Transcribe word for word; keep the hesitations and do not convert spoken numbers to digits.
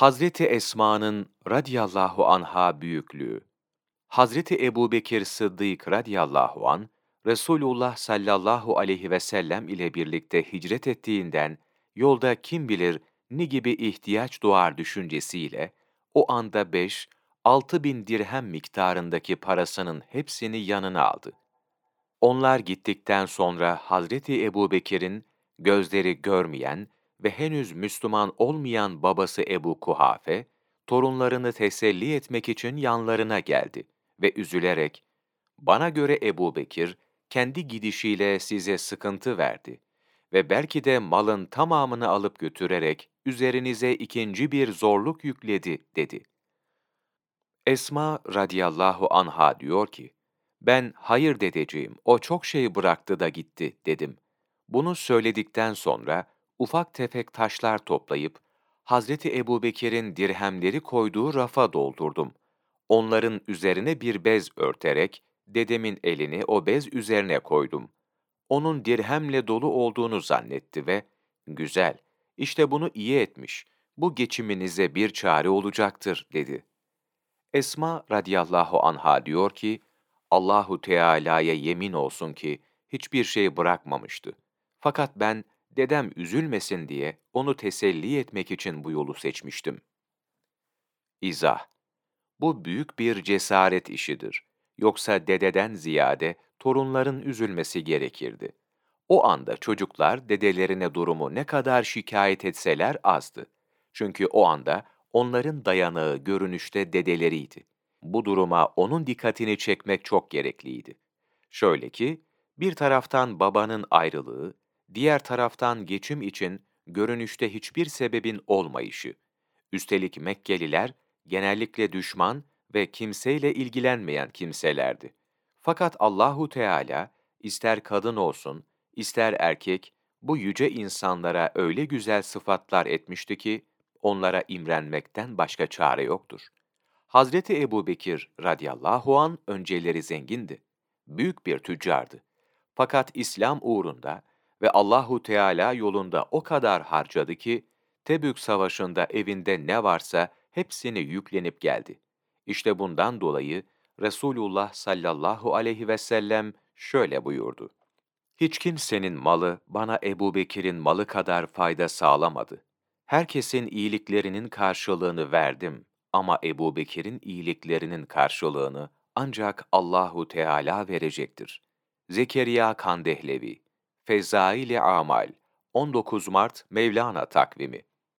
Hazreti Esma'nın radiyallahu anha büyüklüğü. Hazreti Ebubekir Sıddık radiyallahu an Resulullah sallallahu aleyhi ve sellem ile birlikte hicret ettiğinden yolda kim bilir ne gibi ihtiyaç doğar düşüncesiyle o anda beş, altı bin dirhem miktarındaki parasının hepsini yanına aldı. Onlar gittikten sonra Hazreti Ebubekir'in gözleri görmeyen ve henüz Müslüman olmayan babası Ebu Kuhafe, torunlarını teselli etmek için yanlarına geldi ve üzülerek, "Bana göre Ebubekir kendi gidişiyle size sıkıntı verdi ve belki de malın tamamını alıp götürerek üzerinize ikinci bir zorluk yükledi," dedi. Esma radiyallahu anha diyor ki, "Ben hayır dedeciğim, o çok şey bıraktı da gitti," dedim. Bunu söyledikten sonra ufak tefek taşlar toplayıp Hazreti Ebubekir'in dirhemleri koyduğu rafa doldurdum. Onların üzerine bir bez örterek dedemin elini o bez üzerine koydum. Onun dirhemle dolu olduğunu zannetti ve "Güzel, işte bunu iyi etmiş, bu geçiminize bir çare olacaktır," dedi. Esma radiyallahu anha diyor ki, "Allahu Teâlâ'ya yemin olsun ki hiçbir şey bırakmamıştı. Fakat ben dedem üzülmesin diye onu teselli etmek için bu yolu seçmiştim." İzah: Bu büyük bir cesaret işidir. Yoksa dededen ziyade torunların üzülmesi gerekirdi. O anda çocuklar dedelerine durumu ne kadar şikayet etseler azdı. Çünkü o anda onların dayanağı görünüşte dedeleriydi. Bu duruma onun dikkatini çekmek çok gerekliydi. Şöyle ki, bir taraftan babanın ayrılığı, diğer taraftan geçim için görünüşte hiçbir sebebin olmayışı. Üstelik Mekkeliler genellikle düşman ve kimseyle ilgilenmeyen kimselerdi. Fakat Allahu Teâlâ ister kadın olsun, ister erkek bu yüce insanlara öyle güzel sıfatlar etmişti ki onlara imrenmekten başka çare yoktur. Hazreti Ebubekir radiyallahu an önceleri zengindi. Büyük bir tüccardı. Fakat İslam uğrunda ve Allahu Teâlâ yolunda o kadar harcadı ki Tebük savaşında evinde ne varsa hepsini yüklenip geldi. İşte bundan dolayı Resulullah sallallahu aleyhi ve sellem şöyle buyurdu: "Hiç kimsenin malı bana Ebubekir'in malı kadar fayda sağlamadı. Herkesin iyiliklerinin karşılığını verdim ama Ebubekir'in iyiliklerinin karşılığını ancak Allahu Teâlâ verecektir." Zekeriya Kandehlevi, Fezail-i Amal, on dokuz Mart Mevlana takvimi.